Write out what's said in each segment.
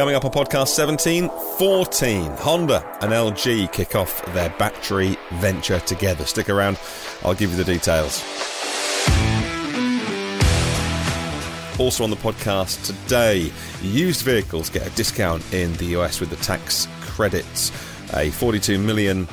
Coming up on podcast 17, 14, Honda and LG kick off their battery venture together. Stick around, I'll give you the details. Also on the podcast today, used vehicles get a discount in the US with the tax credits. A $42 million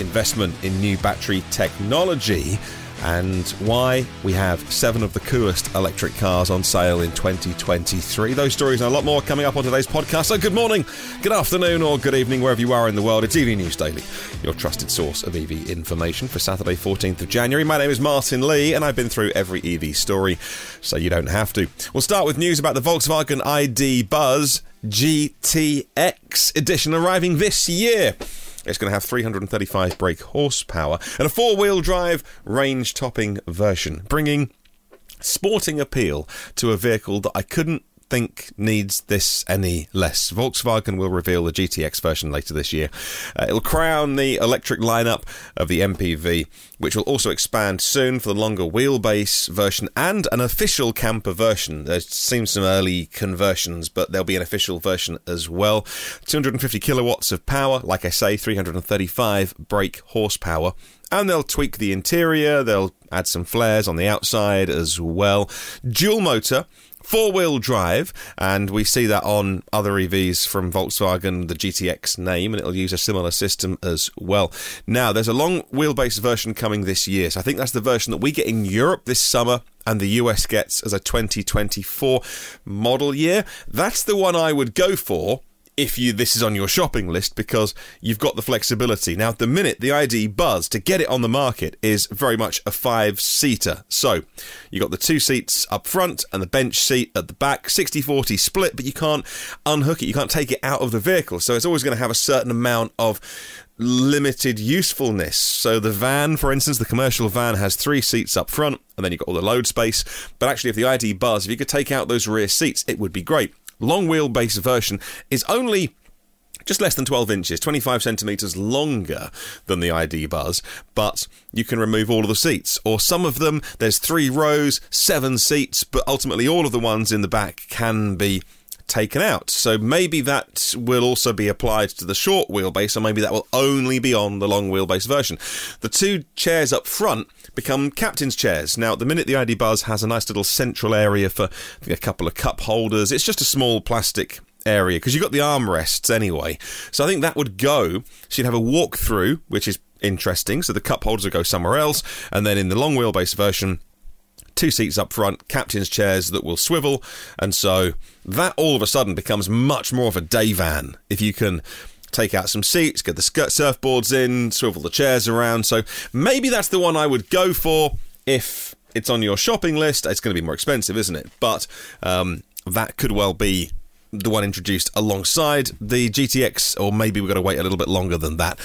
investment in new battery technology, and why we have 7 of the coolest electric cars on sale in 2023. Those stories and a lot more coming up on today's podcast. So good morning, good afternoon, or good evening, wherever you are in the world. It's EV News Daily, your trusted source of EV information for Saturday, 14th of January. My name is Martin Lee, and I've been through every EV story, so you don't have to. We'll start with news about the Volkswagen ID Buzz GTX edition arriving this year. It's going to have 335 brake horsepower and a four-wheel drive range-topping version, bringing sporting appeal to a vehicle that I couldn't think needs this any less. Volkswagen will reveal the GTX version later this year. It'll crown the electric lineup of the MPV, which will also expand soon for the longer wheelbase version and an official camper version. There seems some early conversions, but there'll be an official version as well. 250 kilowatts of power, like I say, 335 brake horsepower. And they'll tweak the interior, they'll add some flares on the outside as well. Dual motor, four-wheel drive, and we see that on other EVs from Volkswagen, the GTX name, and it'll use a similar system as well. Now, there's a long wheelbase version coming this year, so I think that's the version that we get in Europe this summer and the US gets as a 2024 model year. That's the one I would go for if this is on your shopping list, because you've got the flexibility. Now, at the minute, the ID Buzz, to get it on the market, is very much a 5-seater. So you've got the 2 seats up front and the bench seat at the back, 60-40 split, but you can't unhook it. You can't take it out of the vehicle. So it's always going to have a certain amount of limited usefulness. So the van, for instance, the commercial van has 3 seats up front, and then you've got all the load space. But actually, if the ID Buzz, if you could take out those rear seats, it would be great. Long wheelbase version is only just less than 12 inches, 25 centimetres longer than the ID Buzz, but you can remove all of the seats, or some of them. There's 3 rows, 7 seats, but ultimately all of the ones in the back can be taken out. So maybe that will also be applied to the short wheelbase, or maybe that will only be on the long wheelbase version. The 2 chairs up front become captain's chairs. Now, at the minute, the ID Buzz has a nice little central area for a couple of cup holders. It's just a small plastic area, because you've got the armrests anyway. So I think that would go. So you'd have a walk-through, which is interesting. So the cup holders would go somewhere else. And then in the long wheelbase version, 2 seats up front, captain's chairs that will swivel. And so that all of a sudden becomes much more of a day van. If you can take out some seats, get the surfboards in, swivel the chairs around. So maybe that's the one I would go for if it's on your shopping list. It's going to be more expensive, isn't it? But that could well be the one introduced alongside the GTX, or maybe we've got to wait a little bit longer than that.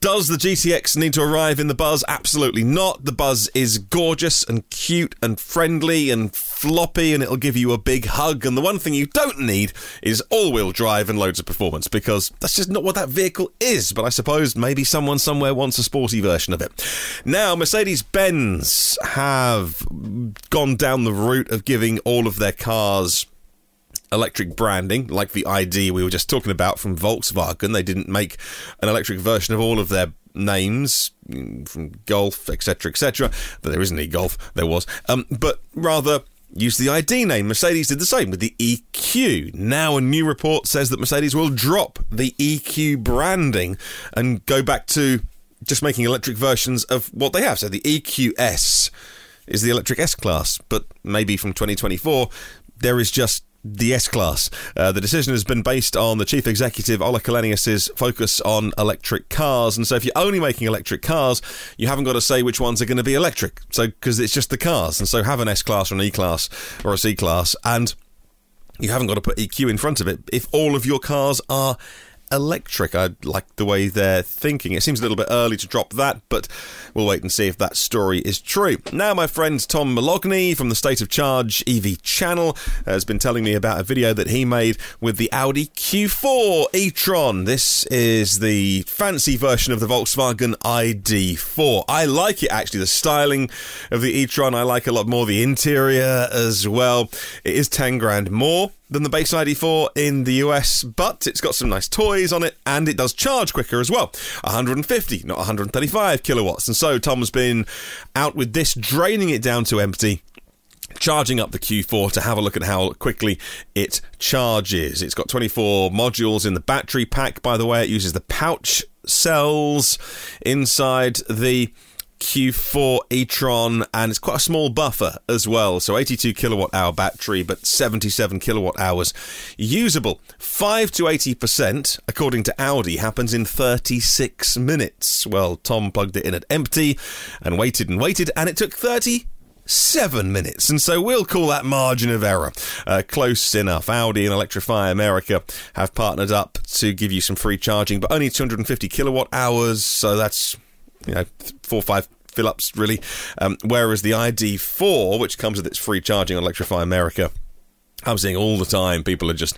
Does the GTX need to arrive in the Buzz? Absolutely not. The Buzz is gorgeous and cute and friendly and floppy, and it'll give you a big hug. And the one thing you don't need is all-wheel drive and loads of performance, because that's just not what that vehicle is. But I suppose maybe someone somewhere wants a sporty version of it. Now, Mercedes-Benz have gone down the route of giving all of their cars electric branding, like the ID we were just talking about from Volkswagen. They didn't make an electric version of all of their names, from Golf, etc., etc. But there isn't any Golf, there was. But rather use the ID name. Mercedes did the same with the EQ. Now a new report says that Mercedes will drop the EQ branding and go back to just making electric versions of what they have. So the EQS is the electric S-Class, but maybe from 2024 there is just the S-Class. The decision has been based on the chief executive, Ola Källenius's focus on electric cars. And so if you're only making electric cars, you haven't got to say which ones are going to be electric. So, because it's just the cars. And so have an S-Class or an E-Class or a C-Class, and you haven't got to put EQ in front of it if all of your cars are electric. I like the way they're thinking. It seems a little bit early to drop that, but we'll wait and see if that story is true. Now, my friend Tom Malogny from the State of Charge EV channel has been telling me about a video that he made with the Audi Q4 e-tron. This is the fancy version of the Volkswagen ID.4. I like it, actually. The styling of the e-tron I like a lot more. The interior as well. It is $10,000 more than the base ID.4 in the US, but it's got some nice toys on it and it does charge quicker as well. 150, not 135 kilowatts. And so Tom's been out with this, draining it down to empty, charging up the Q4 to have a look at how quickly it charges. It's got 24 modules in the battery pack, by the way. It uses the pouch cells inside the Q4 e-tron, and it's quite a small buffer as well. So 82 kilowatt hour battery, but 77 kilowatt hours usable. 5 to 80%, according to Audi, happens in 36 minutes. Well, Tom plugged it in at empty and waited, and it took 37 minutes, and so we'll call that margin of error close enough. Audi and Electrify America have partnered up to give you some free charging, but only 250 kilowatt hours, so that's, you know, 4 or 5 fill-ups really. Whereas the ID.4, which comes with its free charging on Electrify America, I'm seeing all the time people are just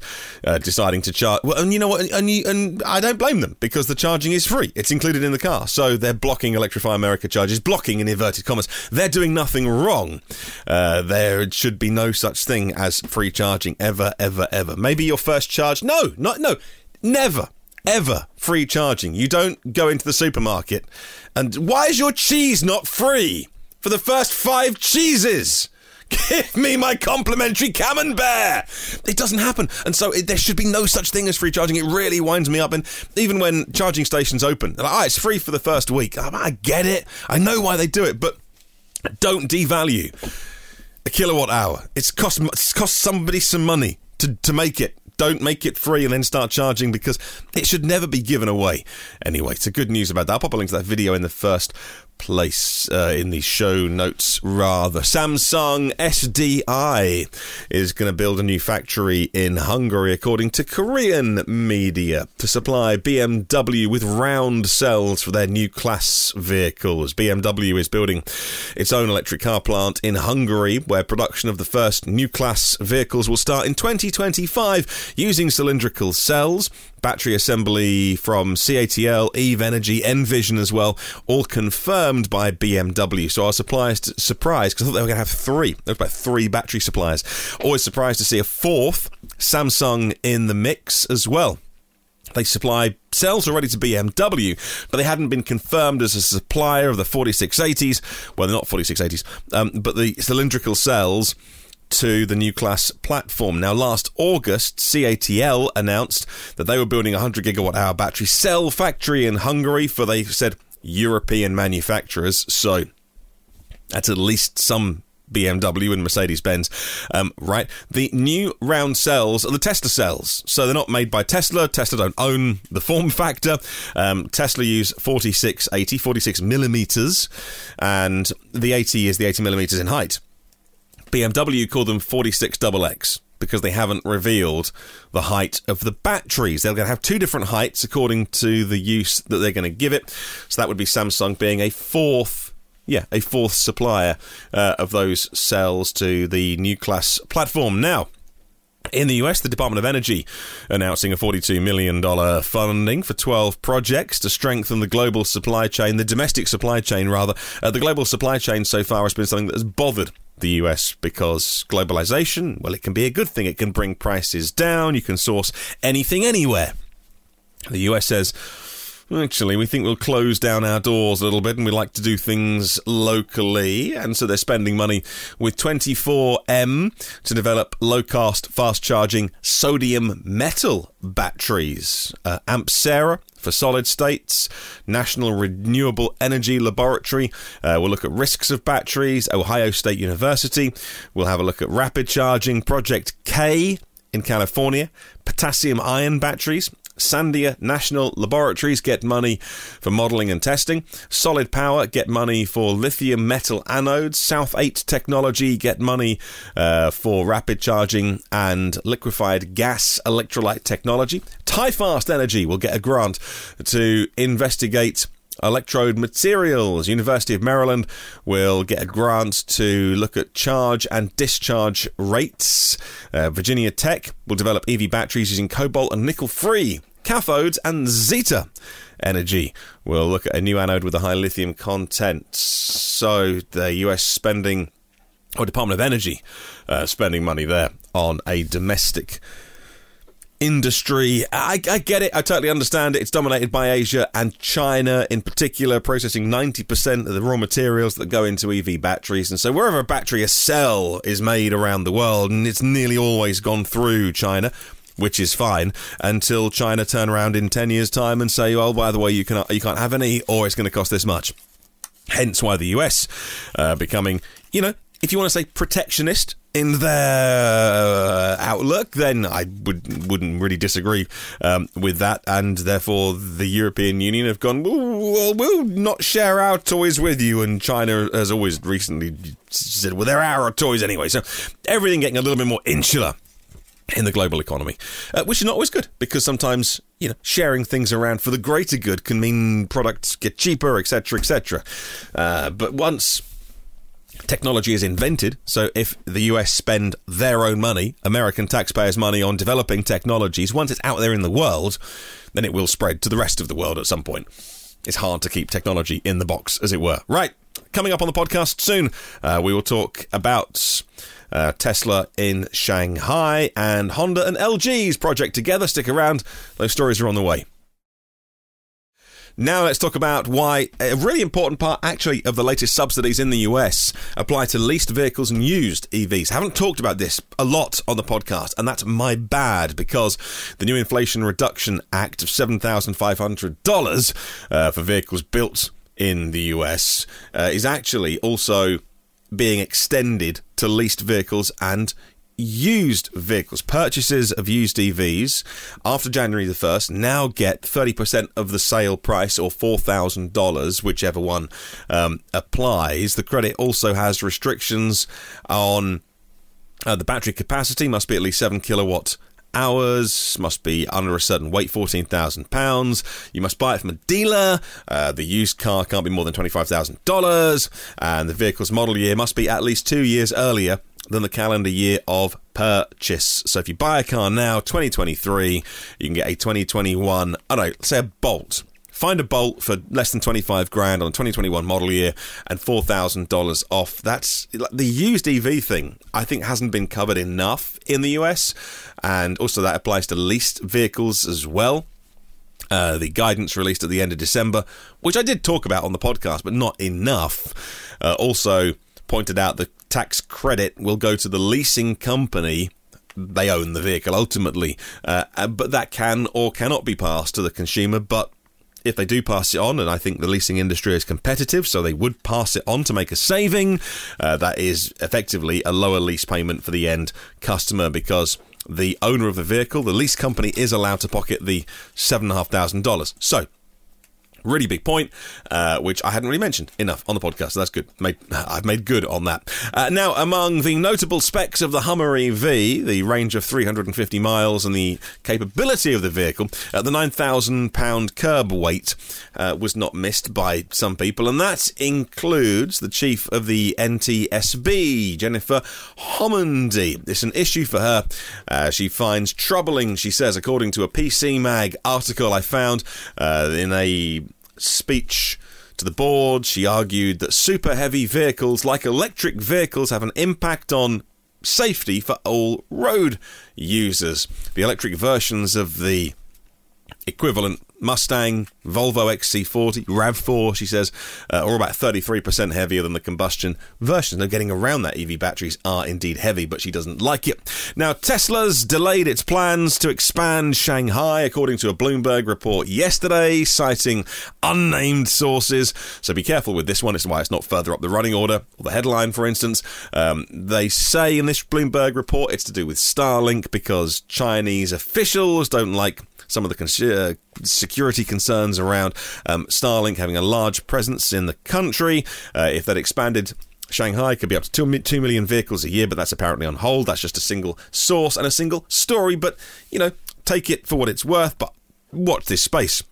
deciding to charge. Well, and you know what? And I don't blame them, because the charging is free. It's included in the car. So they're blocking Electrify America charges, blocking in inverted commas. They're doing nothing wrong. There should be no such thing as free charging ever, ever, ever. Maybe your first charge. Never. Ever free charging. You don't go into the supermarket and why is your cheese not free for the first 5 cheeses? Give me my complimentary camembert. It doesn't happen. And so there should be no such thing as free charging. It really winds me up. And even when charging stations open, they're like, oh, it's free for the first week. I get it. I know why they do it, but don't devalue a kilowatt hour. It's cost somebody some money to make it. Don't make it free and then start charging, because it should never be given away. Anyway, so good news about that. I'll pop a link to that video in the first place in the show notes, rather. Samsung SDI is going to build a new factory in Hungary, according to Korean media, to supply BMW with round cells for their new class vehicles. BMW is building its own electric car plant in Hungary, where production of the first new class vehicles will start in 2025 using cylindrical cells. Battery assembly from CATL, EVE Energy, Envision as well, all confirmed by BMW. So I was surprised, because I thought they were going to have 3. There was about 3 battery suppliers. Always surprised to see a 4th, Samsung, in the mix as well. They supply cells already to BMW, but they hadn't been confirmed as a supplier of the 4680s. Well, they're not 4680s, but the cylindrical cells to the new class platform. Now, last August, CATL announced that they were building a 100 gigawatt hour battery cell factory in Hungary for, they said, European manufacturers. So that's at least some BMW and Mercedes-Benz, right? The new round cells are the Tesla cells. So they're not made by Tesla. Tesla don't own the form factor. Tesla use 4680, 46 millimeters, and the 80 is the 80 millimeters in height. BMW call them 46XX because they haven't revealed the height of the batteries. They're going to have 2 different heights according to the use that they're going to give it. So that would be Samsung being a fourth supplier of those cells to the new class platform. Now, in the US, the Department of Energy announcing a $42 million funding for 12 projects to strengthen the global supply chain, the domestic supply chain, rather. The global supply chain so far has been something that has bothered the US, because globalization, well, it can be a good thing. It can bring prices down. You can source anything anywhere. The US says, actually, we think we'll close down our doors a little bit and we like to do things locally. And so they're spending money with 24M to develop low-cost, fast-charging sodium metal batteries. Ampcera for solid states, National Renewable Energy Laboratory. We'll look at risks of batteries. Ohio State University. We'll have a look at rapid charging. Project K in California. Potassium ion batteries. Sandia National Laboratories get money for modelling and testing. Solid Power get money for lithium metal anodes. South 8 Technology get money for rapid charging and liquefied gas electrolyte technology. TyFast Energy will get a grant to investigate electrode materials. University of Maryland will get a grant to look at charge and discharge rates. Virginia Tech will develop EV batteries using cobalt and nickel-free cathodes, and Zeta Energy will look at a new anode with a high lithium content. So the US spending, or Department of Energy, spending money there on a domestic industry. I get it. I totally understand it. It's dominated by Asia and China in particular, processing 90% of the raw materials that go into EV batteries. And so wherever a battery, a cell is made around the world, and it's nearly always gone through China, which is fine, until China turn around in 10 years' time and say, well, by the way, you can't have any, or it's going to cost this much. Hence why the US becoming, you know, if you want to say protectionist in their outlook, then I wouldn't really disagree with that. And therefore, the European Union have gone, well, we'll not share our toys with you. And China has always recently said, well, they're our toys anyway. So everything getting a little bit more insular in the global economy, which is not always good, because sometimes, you know, sharing things around for the greater good can mean products get cheaper, etc., etc. But once technology is invented, so if the US spend their own money, American taxpayers' money, on developing technologies, once it's out there in the world, then it will spread to the rest of the world at some point. It's hard to keep technology in the box, as it were. Right, coming up on the podcast soon, we will talk about Tesla in Shanghai and Honda and LG's project together. Stick around. Those stories are on the way. Now let's talk about why a really important part, actually, of the latest subsidies in the US apply to leased vehicles and used EVs. I haven't talked about this a lot on the podcast, and that's my bad, because the new Inflation Reduction Act of $7,500 for vehicles built in the US is actually also being extended to leased vehicles and used vehicles. Purchases of used EVs after January the 1st now get 30% of the sale price, or $4,000, whichever one applies. The credit also has restrictions on the battery capacity. Must be at least 7 kilowatt hours, must be under a certain weight, 14,000 pounds. You must buy it from a dealer. The used car can't be more than $25,000. And the vehicle's model year must be at least 2 years earlier than the calendar year of purchase. So if you buy a car now, 2023, you can get a 2021, say a Bolt. Find a Bolt for less than $25,000 on a 2021 model year and $4,000 off. That's the used EV thing, I think, hasn't been covered enough in the US. And also that applies to leased vehicles as well. The guidance released at the end of December, which I did talk about on the podcast, but not enough, also pointed out the tax credit will go to the leasing company. They own the vehicle ultimately, but that can or cannot be passed to the consumer. But if they do pass it on, and I think the leasing industry is competitive, so they would pass it on to make a saving, that is effectively a lower lease payment for the end customer, because the owner of the vehicle, the lease company, is allowed to pocket the $7,500. So, really big point, which I hadn't really mentioned enough on the podcast, so that's good. I've made good on that. Now, among the notable specs of the Hummer EV, the range of 350 miles and the capability of the vehicle, the 9,000-pound curb weight was not missed by some people, and that includes the chief of the NTSB, Jennifer Homendy. It's an issue for her. She finds troubling, she says, according to a PC Mag article I found in a speech to the board. She argued that super heavy vehicles like electric vehicles have an impact on safety for all road users. The electric versions of the equivalent Mustang, Volvo XC40, RAV4, she says, are about 33% heavier than the combustion versions. No getting around that. EV batteries are indeed heavy, but she doesn't like it. Now, Tesla's delayed its plans to expand Shanghai, according to a Bloomberg report yesterday, citing unnamed sources. So be careful with this one. It's why it's not further up the running order, or the headline, for instance. They say in this Bloomberg report it's to do with Starlink, because Chinese officials don't like some of the security concerns around Starlink having a large presence in the country. If that expanded, Shanghai could be up to 2 million vehicles a year, but that's apparently on hold. That's just a single source and a single story, but, you know, take it for what it's worth, but watch this space.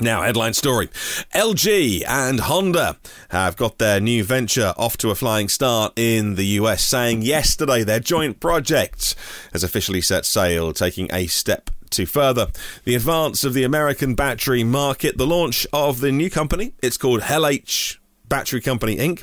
Now, headline story. LG and Honda have got their new venture off to a flying start in the US, saying yesterday their joint project has officially set sail, taking a step to further the advance of the American battery market. The launch of the new company, it's called HellH Battery Company, Inc.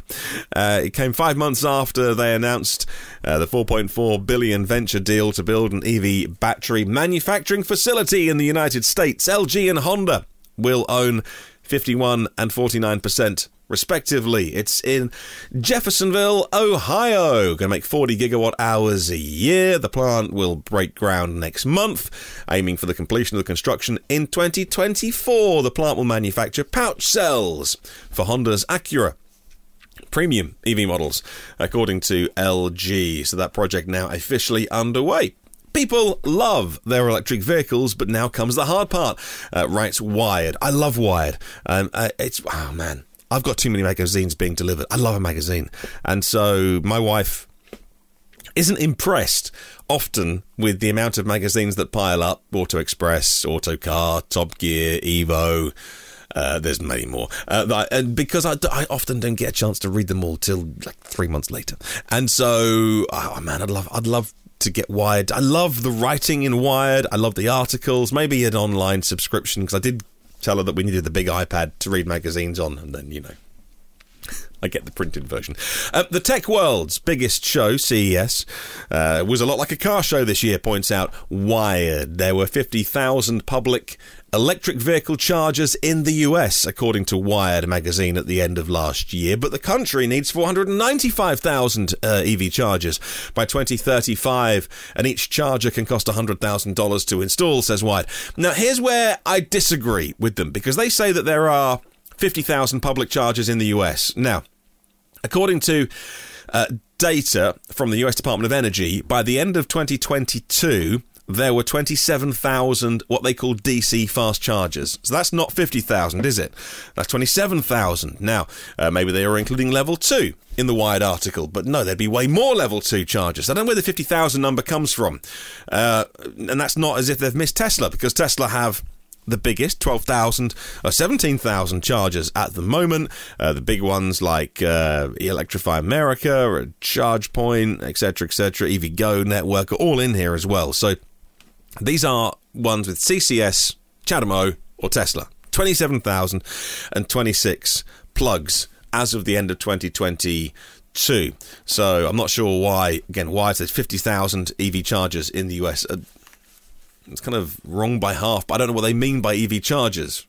It came 5 months after they announced the $4.4 billion venture deal to build an EV battery manufacturing facility in the United States. LG and Honda will own 51 and 49%, respectively. It's in Jeffersonville, Ohio. Going to make 40 gigawatt hours a year. The plant will break ground next month, aiming for the completion of the construction in 2024. The plant will manufacture pouch cells for Honda's Acura premium EV models, according to LG. So that project now officially underway. People love their electric vehicles, but now comes the hard part, writes Wired. I love Wired. I've got too many magazines being delivered. I love a magazine. And so my wife isn't impressed often with the amount of magazines that pile up. Auto Express, Autocar, Top Gear, Evo. There's many more. And because I often don't get a chance to read them all till like 3 months later. And so, I'd love to get Wired. I love the writing in Wired. I love the articles. Maybe an online subscription, because I did tell her that we needed the big iPad to read magazines on, and then, I get the printed version. The tech world's biggest show, CES, was a lot like a car show this year, points out Wired. There were 50,000 public electric vehicle chargers in the US, according to Wired magazine at the end of last year, but the country needs 495,000 EV chargers by 2035, and each charger can cost $100,000 to install, says Wired. Now, here's where I disagree with them, because they say that there are 50,000 public chargers in the US. Now, according to data from the US Department of Energy, by the end of 2022... there were 27,000 what they call DC fast chargers. So that's not 50,000, is it? That's 27,000. Now, maybe they are including level 2 in the Wired article, but no, there'd be way more level 2 chargers. I don't know where the 50,000 number comes from. And that's not as if they've missed Tesla, because Tesla have the biggest, 12,000 or 17,000 chargers at the moment. The big ones like Electrify America, or ChargePoint, etc., EVgo network are all in here as well. So these are ones with CCS, CHAdeMO, or Tesla. 27,026 plugs as of the end of 2022. So I'm not sure why it says 50,000 EV chargers in the US. It's kind of wrong by half, but I don't know what they mean by EV chargers.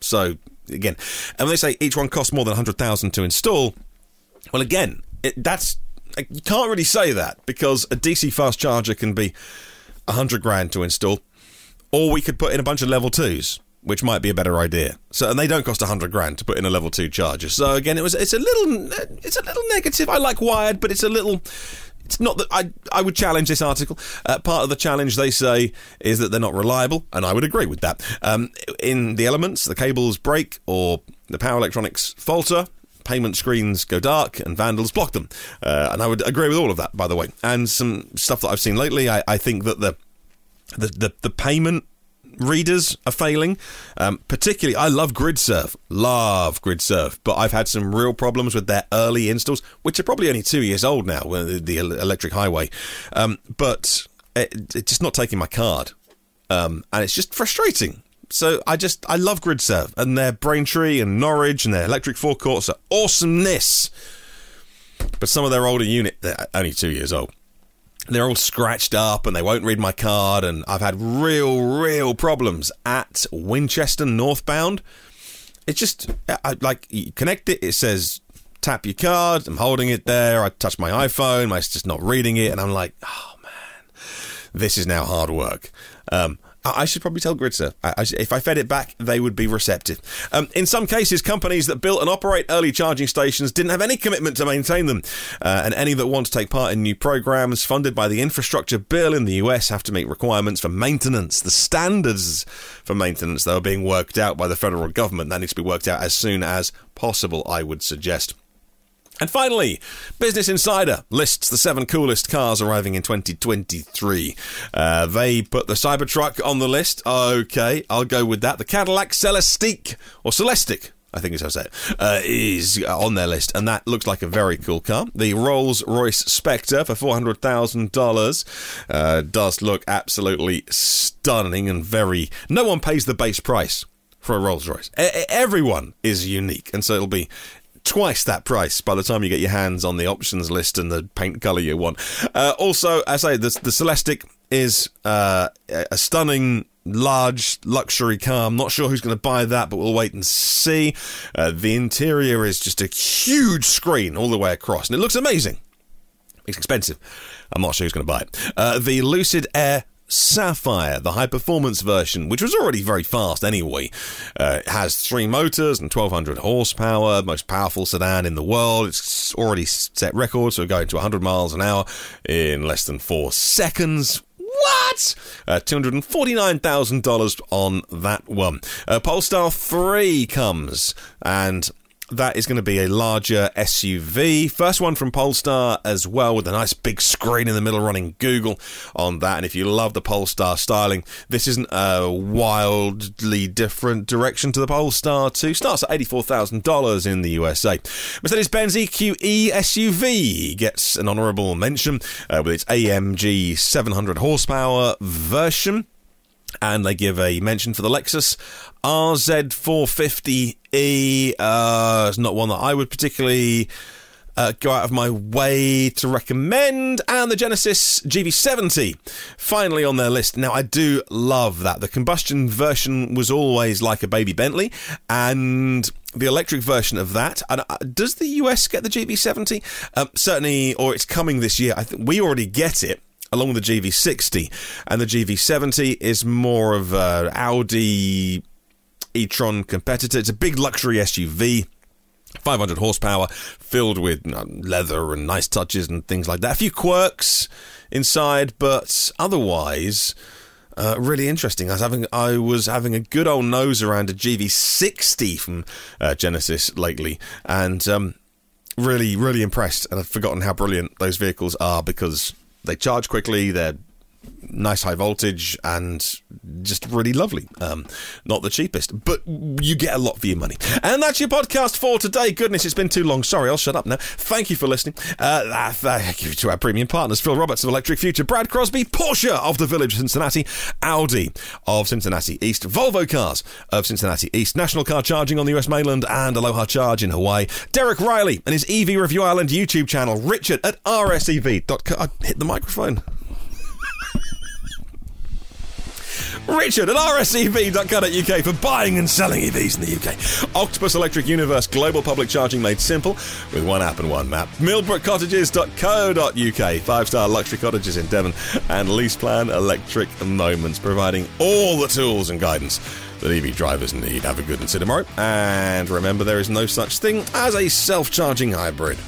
So, again, and when they say each one costs more than $100,000 to install, well, again, you can't really say that, because a DC fast charger can be $100,000 to install, or we could put in a bunch of level 2s, which might be a better idea. So, and they don't cost $100,000 to put in a level 2 charger. So again, it's a little negative. I like Wired, but it's not that I would challenge this article. Part of the challenge, they say, is that they're not reliable, and I would agree with that. In the elements, the cables break or the power electronics falter, payment screens go dark, and vandals block them. And I would agree with all of that, by the way. And some stuff that I've seen lately, I think that the payment readers are failing. Particularly, I love Gridserve, but I've had some real problems with their early installs, which are probably only 2 years old now, the electric highway. But it's just not taking my card. And it's just frustrating. So I love Gridserve, and their Braintree and Norwich and their electric forecourts are awesomeness. But some of their older units, they're only 2 years old. They're all scratched up and they won't read my card, and I've had real problems at Winchester northbound. It's just, you connect it, it says tap your card, I'm holding it there, I touch my iPhone, it's just not reading it, and I'm like, oh man, this is now hard work. I should probably tell Gridserve. If I fed it back, they would be receptive. In some cases, companies that built and operate early charging stations didn't have any commitment to maintain them. And any that want to take part in new programs funded by the infrastructure bill in the US have to meet requirements for maintenance. The standards for maintenance, though, are being worked out by the federal government. That needs to be worked out as soon as possible, I would suggest. And finally, Business Insider lists the 7 coolest cars arriving in 2023. They put the Cybertruck on the list. Okay, I'll go with that. The Cadillac Celestiq, or Celestiq, I think is how I say it, is on their list, and that looks like a very cool car. The Rolls-Royce Spectre for $400,000 does look absolutely stunning, and no one pays the base price for a Rolls-Royce. Everyone is unique, and so it'll be twice that price by the time you get your hands on the options list and the paint colour you want. Also, as I say, the Celestiq is a stunning, large luxury car. I'm not sure who's going to buy that, but we'll wait and see. The interior is just a huge screen all the way across, and it looks amazing. It's expensive. I'm not sure who's going to buy it. The Lucid Air Sapphire, the high-performance version, which was already very fast anyway. It has three motors and 1,200 horsepower, most powerful sedan in the world. It's already set records for going to 100 miles an hour in less than 4 seconds. What? $249,000 on that one. Polestar 3 comes, and that is going to be a larger SUV. First one from Polestar as well, with a nice big screen in the middle running Google on that. And if you love the Polestar styling, this isn't a wildly different direction to the Polestar 2. Starts at $84,000 in the USA. Mercedes-Benz EQE SUV gets an honourable mention with its AMG 700 horsepower version. And they give a mention for the Lexus RZ450E. It's not one that I would particularly go out of my way to recommend. And the Genesis GV70, finally on their list. Now, I do love that. The combustion version was always like a baby Bentley, and the electric version of that. And does the US get the GV70? Certainly, or it's coming this year. I think we already get it, along with the GV60. And the GV70 is more of an Audi e-tron competitor. It's a big luxury SUV, 500 horsepower, filled with leather and nice touches and things like that. A few quirks inside, but otherwise really interesting. I was having a good old nose around a GV60 from Genesis lately, and really, really impressed. And I've forgotten how brilliant those vehicles are, because they charge quickly, they're nice high voltage, and just really lovely. Not the cheapest, but you get a lot for your money. And that's your podcast for today. Goodness, it's been too long. Sorry, I'll shut up now. Thank you for listening. Thank you to our premium partners, Phil Roberts of Electric Future, Brad Crosby, Porsche of the Village, Cincinnati, Audi of Cincinnati East, Volvo Cars of Cincinnati East, National Car Charging on the US mainland, and Aloha Charge in Hawaii, Derek Riley and his EV Review Island YouTube channel, Richard at rsev.co. I hit the microphone. Richard at rsev.co.uk for buying and selling EVs in the UK. Octopus Electric Universe, global public charging made simple with one app and one map. Millbrookcottages.co.uk, 5-star luxury cottages in Devon. And LeasePlan Electric Moments, providing all the tools and guidance that EV drivers need. Have a good one tomorrow. And remember, there is no such thing as a self-charging hybrid.